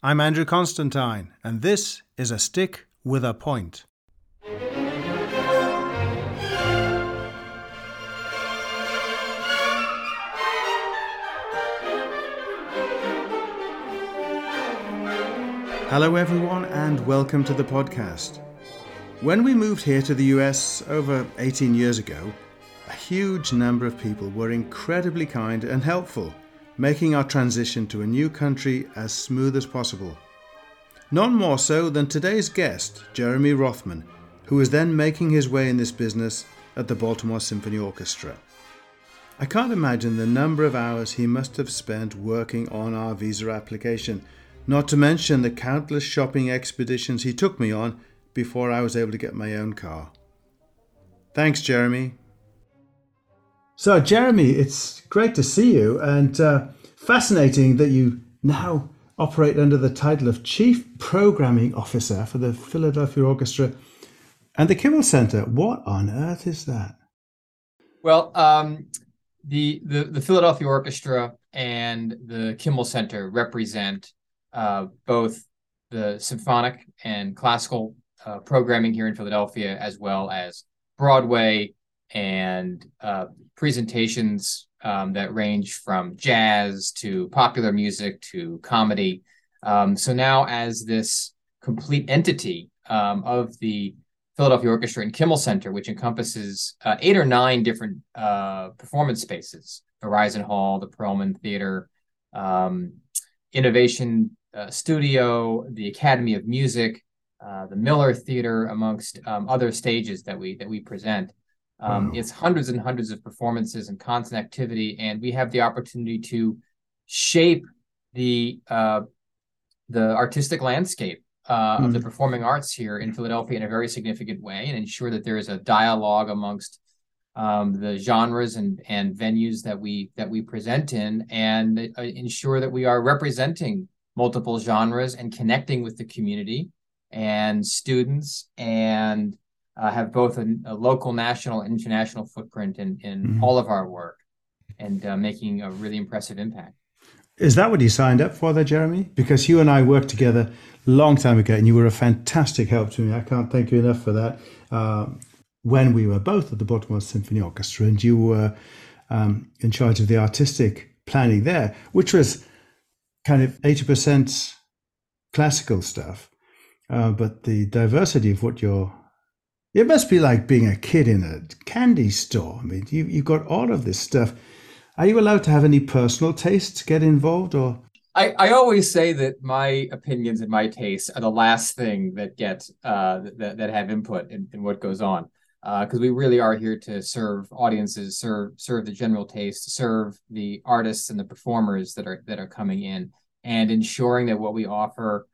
I'm Andrew Constantine, and this is A Stick with a Point. Hello everyone and welcome to the podcast. When we moved here to the US over 18 years ago, a huge number of people were incredibly kind and helpful, making our transition to a new country as smooth as possible. None more so than today's guest, Jeremy Rothman, who was then making his way in this business at the Baltimore Symphony Orchestra. I can't imagine the number of hours he must have spent working on our visa application, not to mention the countless shopping expeditions he took me on before I was able to get my own car. Thanks, Jeremy. So, Jeremy, it's great to see you, and fascinating that you now operate under the title of Chief Programming Officer for the Philadelphia Orchestra and the Kimmel Center. What on earth is that? Well, the Philadelphia Orchestra and the Kimmel Center represent both the symphonic and classical programming here in Philadelphia, as well as Broadway and presentations that range from jazz to popular music to comedy. So now as this complete entity of the Philadelphia Orchestra and Kimmel Center, which encompasses 8 or 9 different performance spaces, the Horizon Hall, the Perlman Theater, Innovation Studio, the Academy of Music, the Miller Theater, amongst other stages that we present. Wow. It's hundreds and hundreds of performances and constant activity, and we have the opportunity to shape the artistic landscape of the performing arts here in Philadelphia in a very significant way, and ensure that there is a dialogue amongst the genres and venues that we present in, and ensure that we are representing multiple genres and connecting with the community and students, and have both a local, national, and international footprint in all of our work, and making a really impressive impact. Is that what you signed up for there, Jeremy? Because you and I worked together a long time ago, and you were a fantastic help to me. I can't thank you enough for that. When we were both at the Baltimore Symphony Orchestra, and you were in charge of the artistic planning there, which was kind of 80% classical stuff, but the diversity of what it must be like being a kid in a candy store. I mean, you've got all of this stuff. Are you allowed to have any personal tastes get involved, or? I always say that my opinions and my tastes are the last thing that get that have input in what goes on, because we really are here to serve audiences, serve the general taste, serve the artists and the performers that are coming in, and ensuring that what we offer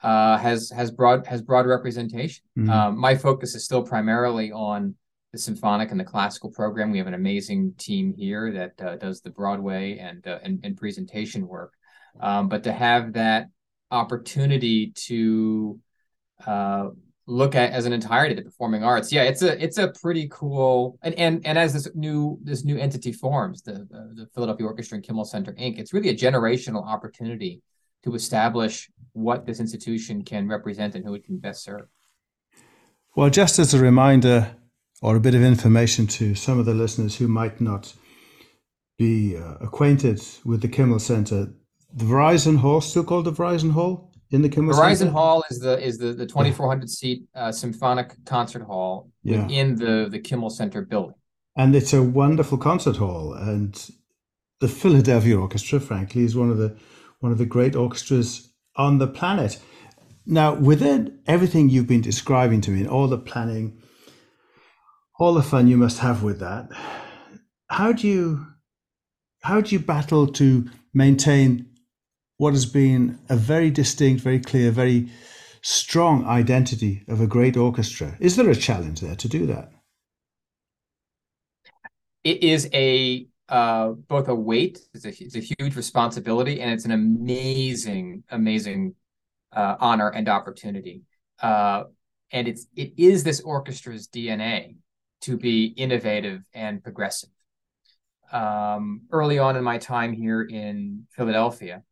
has broad representation. My focus is still primarily on the symphonic and the classical program. We have an amazing team here that does the Broadway and presentation work, but to have that opportunity to look at as an entirety the performing arts, it's a pretty cool, and as this new entity forms, the Philadelphia Orchestra and Kimmel Center Inc., it's really a generational opportunity to establish what this institution can represent and who it can best serve. Well, just as a reminder or a bit of information to some of the listeners who might not be acquainted with the Kimmel Center, the Verizon Hall, still called the Verizon Hall in the Kimmel Center? Verizon Hall is the 2,400-seat symphonic concert hall within the Kimmel Center building. And it's a wonderful concert hall. And the Philadelphia Orchestra, frankly, is one of the great orchestras on the planet. Now, within everything you've been describing to me and all the planning, all the fun you must have with that, how do you battle to maintain what has been a very distinct, very clear, very strong identity of a great orchestra? Is there a challenge there to do that? It is both a weight, it's a huge responsibility, and it's an amazing honor and opportunity. And it is this orchestra's DNA to be innovative and progressive. Early on in my time here in Philadelphia,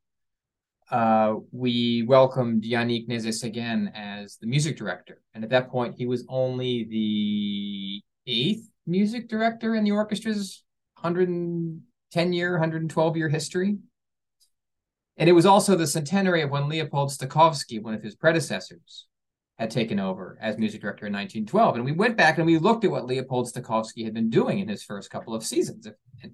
we welcomed Yannick Nézet-Séguin as the music director. And at that point, he was only the 8th music director in the orchestra's 110-year, 112-year history. And it was also the centenary of when Leopold Stokowski, one of his predecessors, had taken over as music director in 1912. And we went back and we looked at what Leopold Stokowski had been doing in his first couple of seasons.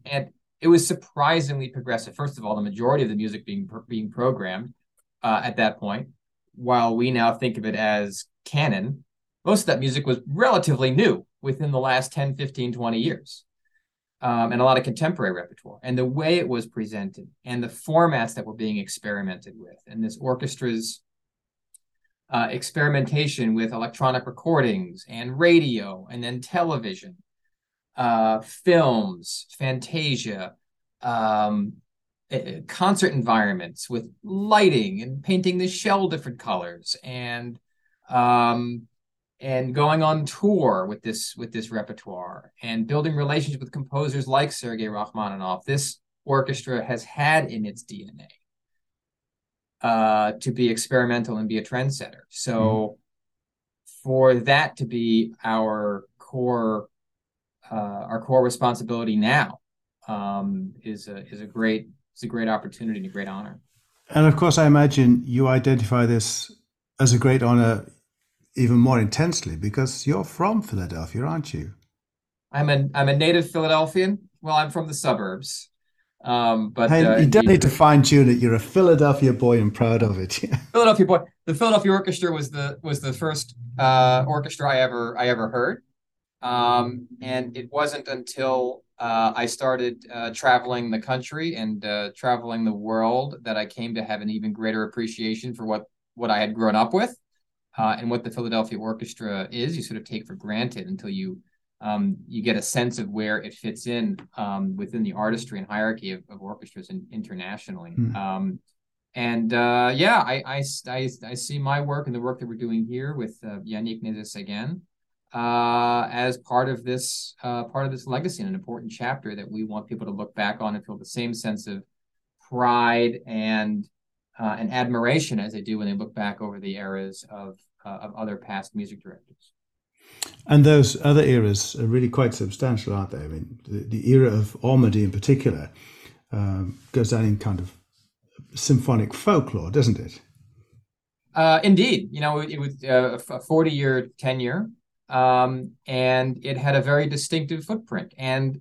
And it was surprisingly progressive. First of all, the majority of the music being programmed at that point, while we now think of it as canon, most of that music was relatively new within the last 10, 15, 20 years. And a lot of contemporary repertoire, and the way it was presented and the formats that were being experimented with, and this orchestra's experimentation with electronic recordings and radio and then television, films, Fantasia, concert environments with lighting and painting the shell different colors, and going on tour with this repertoire and building relationships with composers like Sergei Rachmaninoff. This orchestra has had in its DNA to be experimental and be a trendsetter. So for that to be our core responsibility now is a great opportunity and a great honor. And of course, I imagine you identify this as a great honor even more intensely because you're from Philadelphia, aren't you? I'm a native Philadelphian. Well, I'm from the suburbs. You don't need to fine-tune it. You're a Philadelphia boy and proud of it. Philadelphia boy. The Philadelphia Orchestra was the first orchestra I ever heard. And it wasn't until I started traveling the country and traveling the world that I came to have an even greater appreciation for what I had grown up with. And what the Philadelphia Orchestra is, you sort of take for granted until you get a sense of where it fits in within the artistry and hierarchy of orchestras internationally. Mm. I see my work and the work that we're doing here with Yannick Nézet-Séguin as part of this legacy and an important chapter that we want people to look back on and feel the same sense of pride and admiration as they do when they look back over the eras of other past music directors. And those other eras are really quite substantial, aren't they? I mean, the era of Ormandy in particular goes down in kind of symphonic folklore, doesn't it? Indeed. You know, it was a 40-year tenure, and it had a very distinctive footprint. And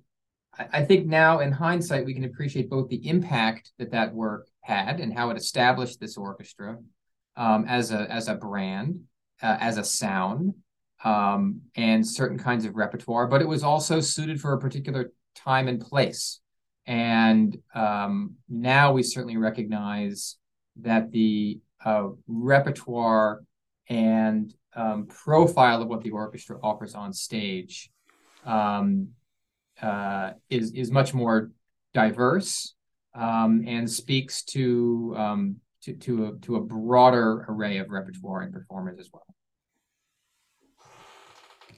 I think now, in hindsight, we can appreciate both the impact that work had and how it established this orchestra as a brand, as a sound, and certain kinds of repertoire. But it was also suited for a particular time and place. And now we certainly recognize that the repertoire and profile of what the orchestra offers on stage is much more diverse. And speaks to a broader array of repertoire and performers as well.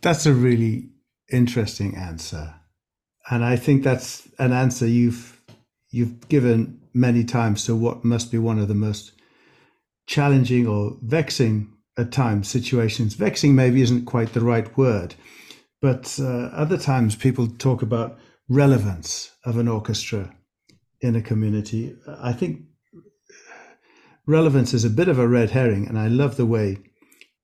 That's a really interesting answer, and I think that's an answer you've given many times to what must be one of the most challenging or vexing at times situations. Vexing maybe isn't quite the right word, but other times people talk about relevance of an orchestra in a community. I think relevance is a bit of a red herring, and I love the way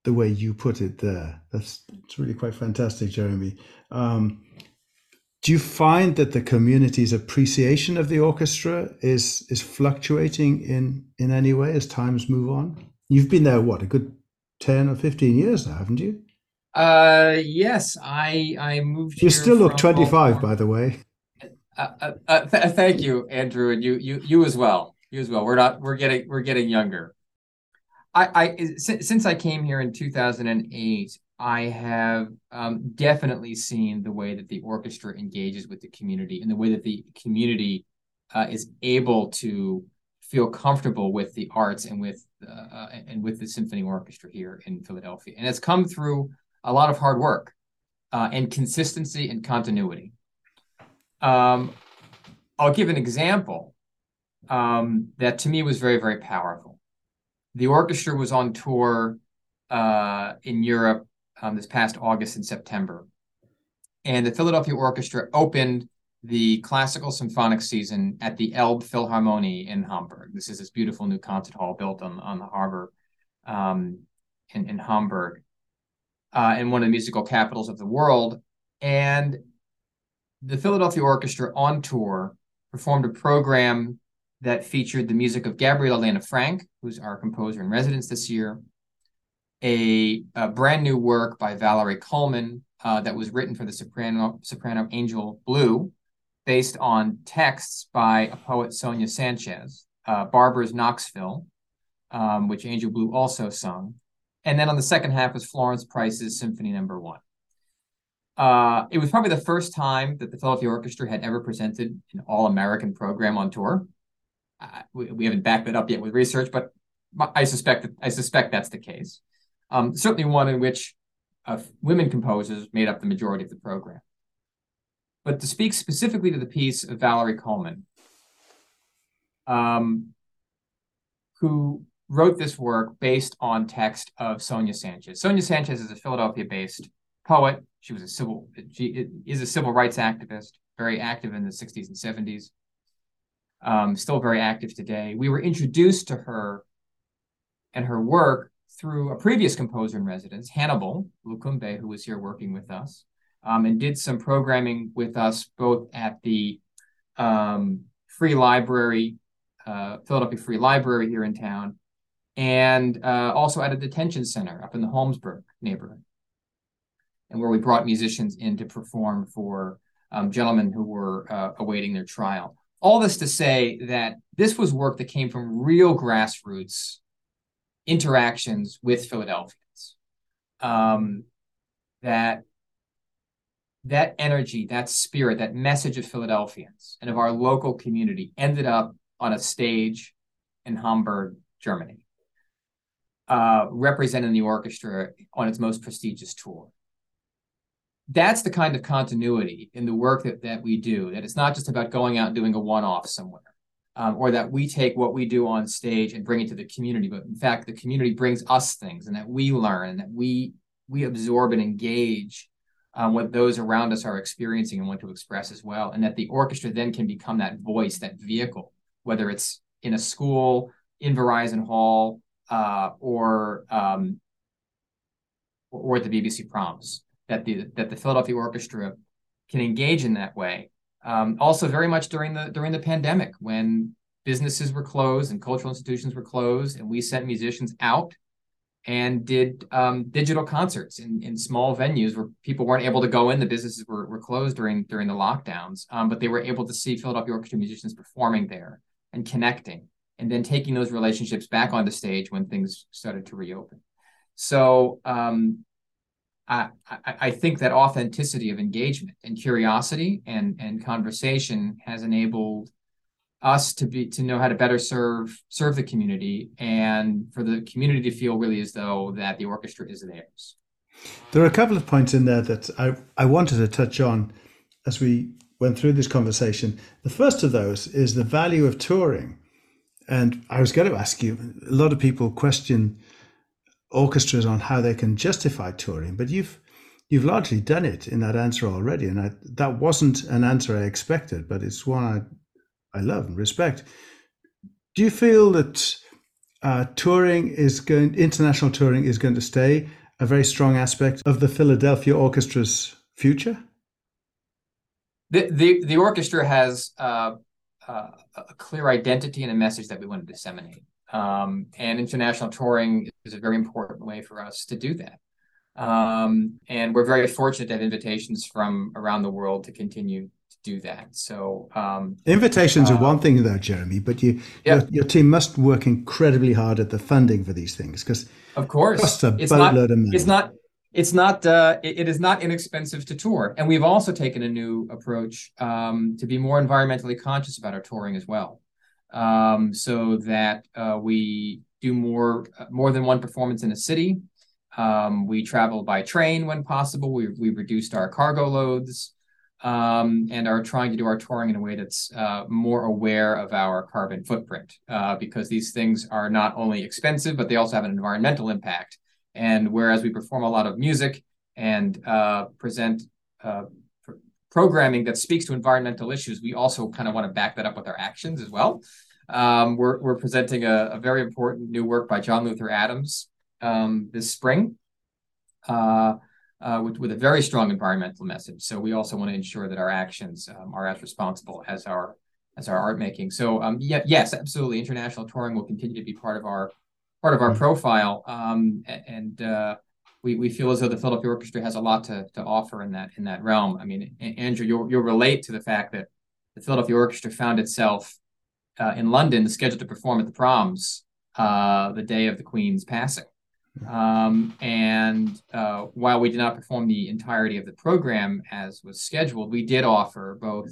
you put it there. It's really quite fantastic, Jeremy. Do you find that the community's appreciation of the orchestra is fluctuating in any way as times move on? You've been there, what, a good 10 or 15 years now, haven't you? Yes, I moved. You still look 25, by the way. Thank you, Andrew, and you as well. You as well. We're getting younger. Since I came here in 2008, I have definitely seen the way that the orchestra engages with the community and the way that the community is able to feel comfortable with the arts and with the symphony orchestra here in Philadelphia, and it's come through a lot of hard work and consistency and continuity. I'll give an example. that to me was very, very powerful. The orchestra was on tour in Europe this past August and September. And the Philadelphia Orchestra opened the classical symphonic season at the Elbe Philharmonie in Hamburg. This is this beautiful new concert hall built on the harbor in Hamburg, in one of the musical capitals of the world. And the Philadelphia Orchestra on tour performed a program that featured the music of Gabriela Lena Frank, who's our composer in residence this year, a brand new work by Valerie Coleman that was written for the soprano Angel Blue, based on texts by a poet, Sonia Sanchez, Barbara's Knoxville, which Angel Blue also sung. And then on the second half was Florence Price's Symphony No. 1. It was probably the first time that the Philadelphia Orchestra had ever presented an all-American program on tour. We haven't backed that up yet with research, but I suspect that's the case. Certainly one in which women composers made up the majority of the program. But to speak specifically to the piece of Valerie Coleman, who wrote this work based on text of Sonia Sanchez. Sonia Sanchez is a Philadelphia-based poet. She is a civil rights activist, very active in the 60s and 70s, still very active today. We were introduced to her and her work through a previous composer in residence, Hannibal Lukumbe, who was here working with us, and did some programming with us both at the Free Library, Philadelphia Free Library here in town, and also at a detention center up in the Holmesburg neighborhood, and where we brought musicians in to perform for gentlemen who were awaiting their trial. All this to say that this was work that came from real grassroots interactions with Philadelphians. That energy, that spirit, that message of Philadelphians and of our local community ended up on a stage in Hamburg, Germany, representing the orchestra on its most prestigious tour. That's the kind of continuity in the work that we do, that it's not just about going out and doing a one-off somewhere. Or that we take what we do on stage and bring it to the community, but in fact, the community brings us things, and that we learn, and that we absorb and engage what those around us are experiencing and want to express as well, and that the orchestra then can become that voice, that vehicle, whether it's in a school, in Verizon Hall, or at the BBC Proms, that the Philadelphia Orchestra can engage in that way. Also very much during the pandemic, when businesses were closed and cultural institutions were closed, and we sent musicians out and did digital concerts in small venues where people weren't able to go in. The businesses were closed during the lockdowns, but they were able to see Philadelphia Orchestra musicians performing there and connecting, and then taking those relationships back on the stage when things started to reopen. So I think that authenticity of engagement and curiosity and conversation has enabled us to know how to better serve the community, and for the community to feel really as though that the orchestra is theirs. There are a couple of points in there that I wanted to touch on as we went through this conversation. The first of those is the value of touring. And I was going to ask you, a lot of people question orchestras on how they can justify touring, but you've largely done it in that answer already, and that wasn't an answer I expected, but it's one I love and respect. Do you feel that international touring is going to stay a very strong aspect of the Philadelphia Orchestra's future? The orchestra has a clear identity and a message that we want to disseminate. And international touring is a very important way for us to do that. And we're very fortunate to have invitations from around the world to continue to do that. So invitations are one thing though, Jeremy, but your team must work incredibly hard at the funding for these things, because of course it is not inexpensive to tour. And we've also taken a new approach to be more environmentally conscious about our touring as well. So that we do more than one performance in a city. We travel by train when possible. We reduced our cargo loads. and are trying to do our touring in a way that's more aware of our carbon footprint, because these things are not only expensive, but they also have an environmental impact. And whereas we perform a lot of music and present programming that speaks to environmental issues, we also kind of want to back that up with our actions as well. We're presenting a very important new work by John Luther Adams this spring with a very strong environmental message. So we also want to ensure that our actions are as responsible as our art making. So yes, absolutely, international touring will continue to be part of our profile, and we feel as though the Philadelphia Orchestra has a lot to offer in that realm. I mean, Andrew, you'll relate to the fact that the Philadelphia Orchestra found itself in London, scheduled to perform at the Proms the day of the Queen's passing. And while we did not perform the entirety of the program as was scheduled, we did offer both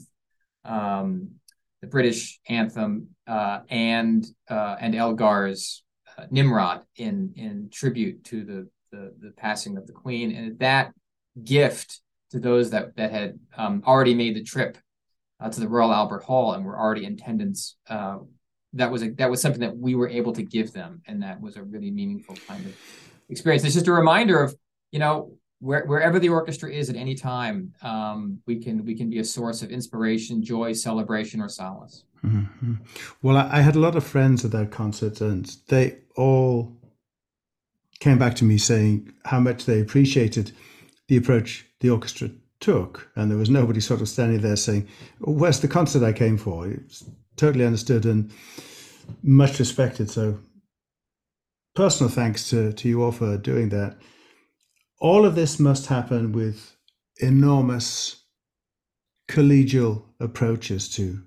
the British anthem and Elgar's Nimrod in tribute to the passing of the Queen. And that gift to those that had already made the trip to the Royal Albert Hall and were already in attendance, that was something that we were able to give them, and that was a really meaningful kind of experience. It's just a reminder of, you know, wherever the orchestra is at any time, we can be a source of inspiration, joy, celebration, or solace. Mm-hmm. Well, I had a lot of friends at that concert, and they all came back to me saying how much they appreciated the approach the orchestra took, and there was nobody sort of standing there saying, "Where's the concert I came for?" It was totally understood and much respected. So personal thanks to you all for doing that. All of this must happen with enormous collegial approaches to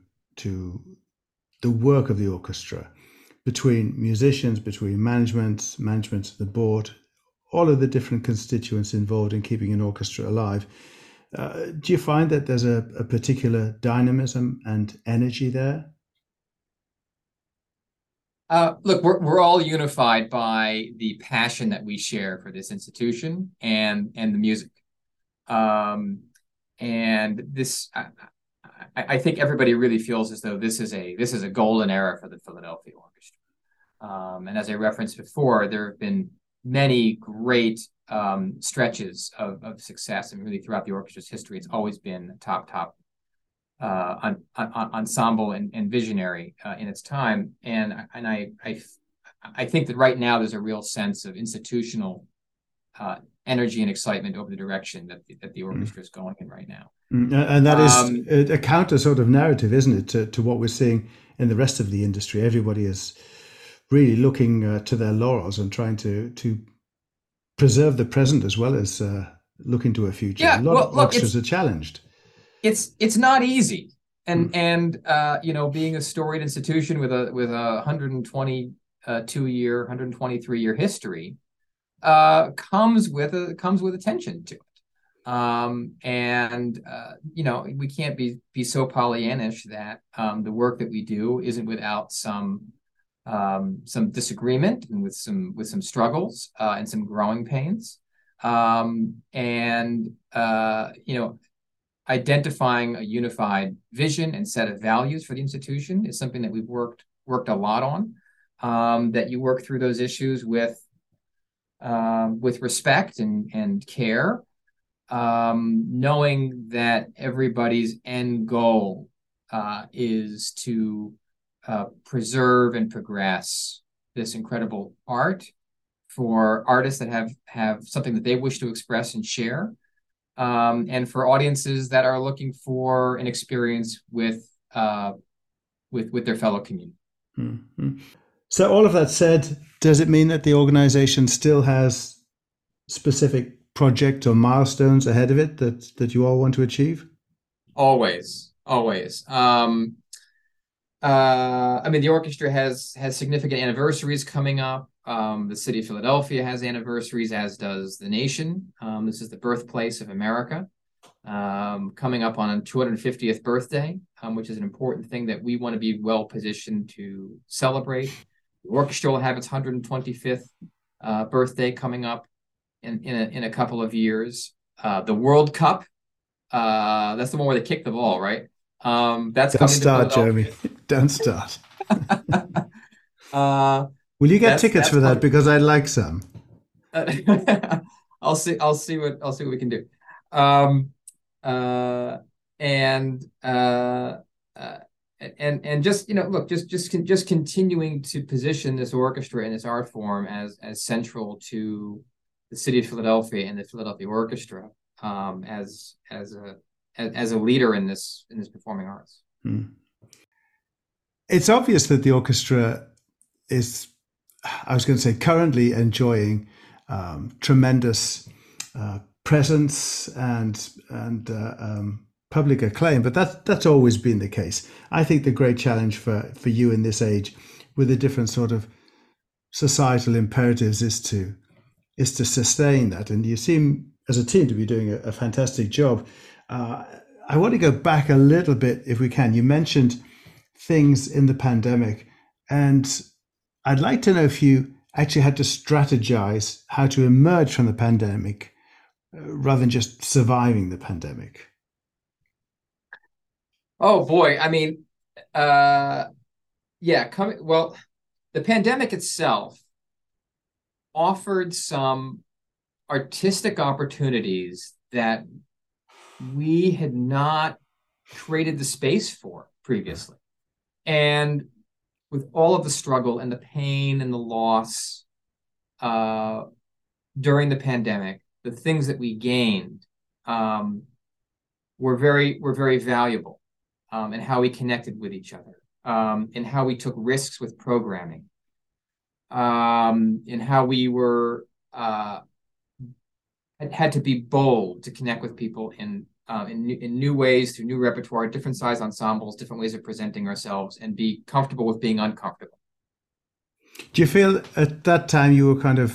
the work of the orchestra, between musicians, between management, the board, all of the different constituents involved in keeping an orchestra alive. Do you find that there's a particular dynamism and energy there? Look, we're all unified by the passion that we share for this institution and the music. And this, I think everybody really feels as though this is a golden era for the Philadelphia Orchestra. And as I referenced before, there have been many great stretches of success, and really throughout the orchestra's history, it's always been top ensemble and visionary in its time. And I think that right now there's a real sense of institutional energy and excitement over the direction that the orchestra is going in right now. And that is a counter sort of narrative, isn't it, to what we're seeing in the rest of the industry? Everybody is really looking to their laurels and trying to preserve the present as well as look into a future. Yeah, a lot of orchestras are challenged. It's not easy, and you know, being a storied institution with a 123 year history comes with a tension to it, you know, we can't be so Pollyannish that the work that we do isn't without some disagreement and with some struggles and some growing pains, you know. Identifying a unified vision and set of values for the institution is something that we've worked a lot on. That you work through those issues with respect and care, knowing that everybody's end goal is to preserve and progress this incredible art for artists that have something that they wish to express and share. And for audiences that are looking for an experience with their fellow community. Mm-hmm. So all of that said, does it mean that the organization still has specific projects or milestones ahead of it that you all want to achieve? Always. I mean, the orchestra has significant anniversaries coming up. The city of Philadelphia has anniversaries, as does the nation. This is the birthplace of America, coming up on a 250th birthday, which is an important thing that we want to be well positioned to celebrate. The orchestra will have its 125th birthday coming up in a couple of years. The World Cup That's the one where they kick the ball, right? That's don't start, Jeremy. Don't start. Will you get tickets for that? Because I'd like some. I'll see what we can do. And just, you know, look, just continuing to position this orchestra and this art form as central to the city of Philadelphia and the Philadelphia Orchestra, as a leader in this performing arts. Hmm. It's obvious that the orchestra is, I was going to say, currently enjoying tremendous presence and public acclaim, but that's always been the case. I think the great challenge for you in this age, with the different sort of societal imperatives, is to sustain that. And you seem, as a team, to be doing a fantastic job. I want to go back a little bit, if we can. You mentioned things in the pandemic, and I'd like to know if you actually had to strategize how to emerge from the pandemic rather than just surviving the pandemic. Oh boy. I mean, the pandemic itself offered some artistic opportunities that we had not created the space for previously. And with all of the struggle and the pain and the loss during the pandemic, the things that we gained were very valuable, and how we connected with each other, and how we took risks with programming, and how we were had to be bold to connect with people in new ways, through new repertoire, different size ensembles, different ways of presenting ourselves, and be comfortable with being uncomfortable. Do you feel at that time you were kind of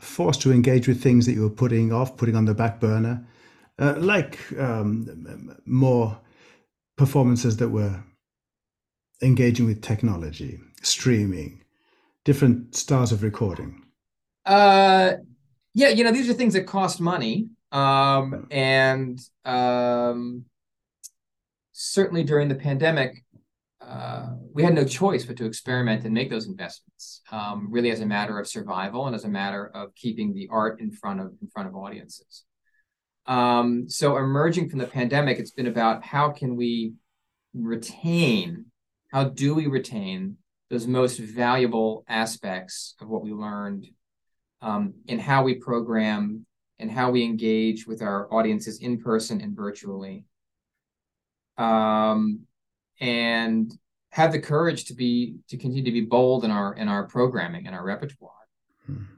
forced to engage with things that you were putting on the back burner, like more performances that were engaging with technology, streaming, different styles of recording? Yeah, you know, these are things that cost money. Certainly during the pandemic, we had no choice but to experiment and make those investments, really as a matter of survival and as a matter of keeping the art in front of audiences. So emerging from the pandemic, it's been about how do we retain those most valuable aspects of what we learned, in how we program and how we engage with our audiences in person and virtually, and have the courage to continue to be bold in our programming and our repertoire,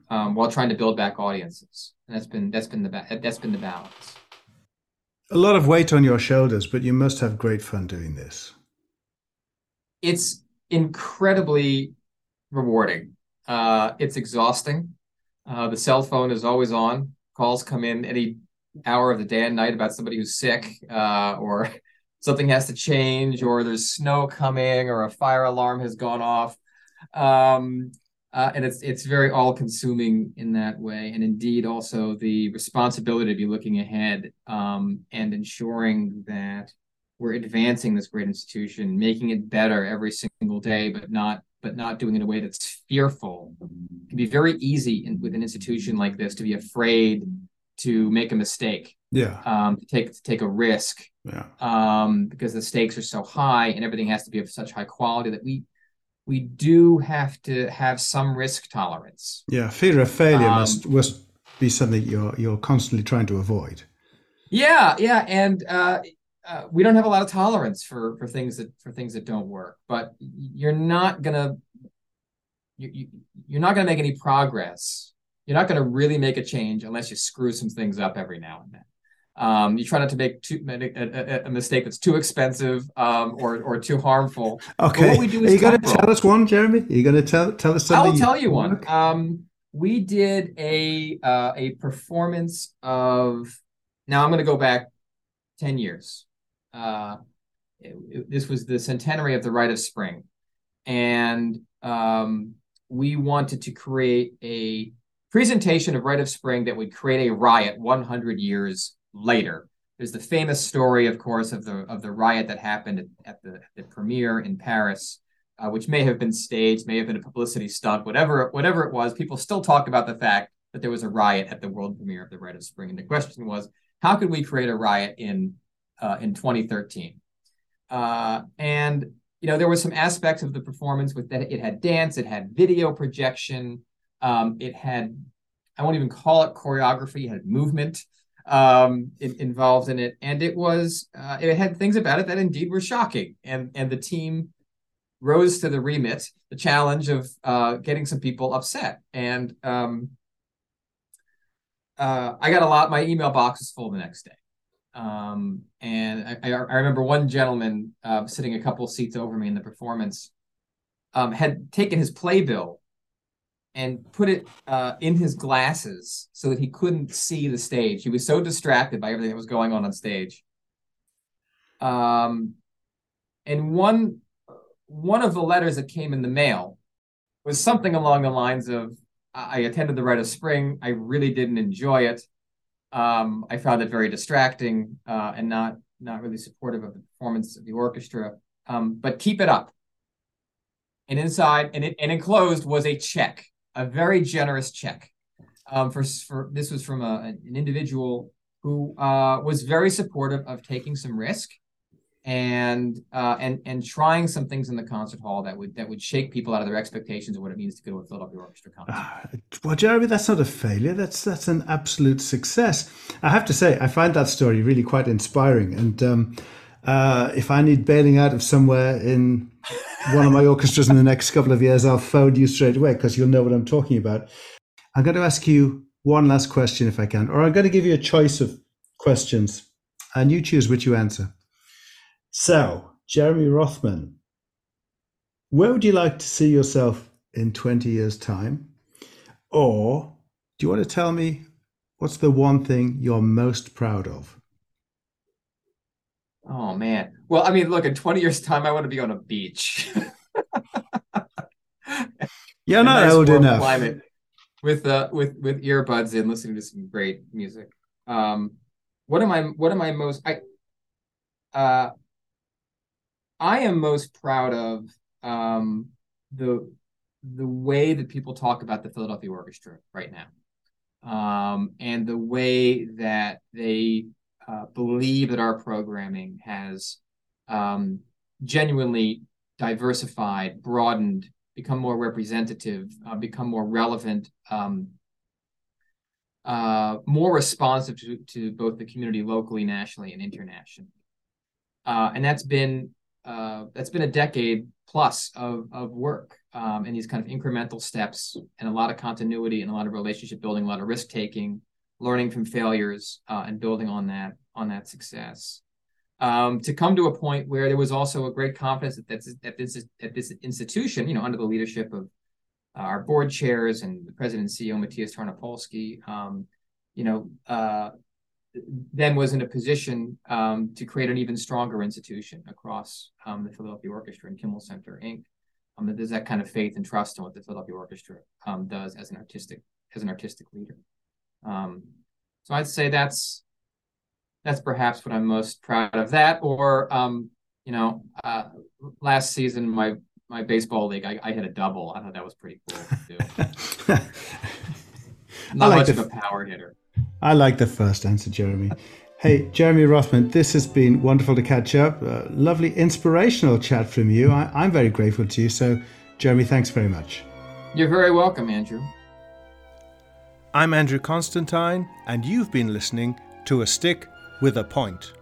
while trying to build back audiences. And that's been the balance. A lot of weight on your shoulders, but you must have great fun doing this. It's incredibly rewarding. It's exhausting. The cell phone is always on. Calls come in any hour of the day and night about somebody who's sick, or something has to change, or there's snow coming, or a fire alarm has gone off. And it's very all-consuming in that way. And indeed, also the responsibility to be looking ahead, and ensuring that we're advancing this great institution, making it better every single day, but not doing it in a way that's fearful. It can be very easy with an institution like this to be afraid to make a mistake, to take a risk, because the stakes are so high and everything has to be of such high quality that we do have to have some risk tolerance. Yeah, fear of failure must be something you're constantly trying to avoid. Yeah, and we don't have a lot of tolerance for things that don't work, but you're not gonna make any progress. You're not gonna really make a change unless you screw some things up every now and then. You try not to make a mistake that's too expensive or too harmful. Okay, but what we do is, are you gonna tell us one, Jeremy? Are you gonna tell us something? I'll tell you one. We did a performance of, now I'm gonna go back 10 years. This was the centenary of the Rite of Spring. And we wanted to create a presentation of Rite of Spring that would create a riot 100 years later There's the famous story, of course, of the riot that happened at the premiere in Paris, which may have been staged, may have been a publicity stunt, whatever it was. People still talk about the fact that there was a riot at the world premiere of the Rite of Spring. And the question was, how could we create a riot in 2013? And there were some aspects of the performance with that. It had dance, it had video projection, it had, I won't even call it choreography, it had movement involved in it. And it was, it had things about it that indeed were shocking. And the team rose to the remit, the challenge of getting some people upset. And I got a lot, my email box was full the next day. And I remember one gentleman sitting a couple seats over me in the performance had taken his playbill and put it in his glasses so that he couldn't see the stage. He was so distracted by everything that was going on stage. And one of the letters that came in the mail was something along the lines of, I attended the Rite of Spring. I really didn't enjoy it. I found it very distracting and not really supportive of the performance of the orchestra, but keep it up. And inside and enclosed was a check, a very generous check. For this was from an individual who was very supportive of taking some risk and trying some things in the concert hall that would shake people out of their expectations of what it means to go to a Philadelphia Orchestra concert. Well, Jeremy, that's not a failure. That's an absolute success. I have to say, I find that story really quite inspiring. And if I need bailing out of somewhere in one of my orchestras in the next couple of years, I'll phone you straight away because you'll know what I'm talking about. I'm going to ask you one last question if I can, or I'm going to give you a choice of questions and you choose which you answer. So, Jeremy Rothman, where would you like to see yourself in 20 years' time? Or do you want to tell me what's the one thing you're most proud of? Oh, man. Well, I mean, look, in 20 years' time, I want to be on a beach. You're not old enough. Climate with earbuds in, listening to some great music. I am most proud of the way that people talk about the Philadelphia Orchestra right now, and the way that they believe that our programming has genuinely diversified, broadened, become more representative, become more relevant, more responsive to both the community locally, nationally, and internationally. And that's been a decade plus of work and these kind of incremental steps and a lot of continuity and a lot of relationship building, a lot of risk taking, learning from failures and building on that success to come to a point where there was also a great confidence that this institution, under the leadership of our board chairs and the president and CEO Matthias Tarnopolsky, then was in a position to create an even stronger institution across the Philadelphia Orchestra and Kimmel Center, Inc. That there's that kind of faith and trust in what the Philadelphia Orchestra does as an artistic leader. So I'd say that's perhaps what I'm most proud of. That, or last season my baseball league, I hit a double. I thought that was pretty cool too. Not much of a power hitter. I like the first answer, Jeremy. Hey, Jeremy Rothman, this has been wonderful to catch up. Lovely, inspirational chat from you. I'm very grateful to you. So, Jeremy, thanks very much. You're very welcome, Andrew. I'm Andrew Constantine, and you've been listening to A Stick with a Point.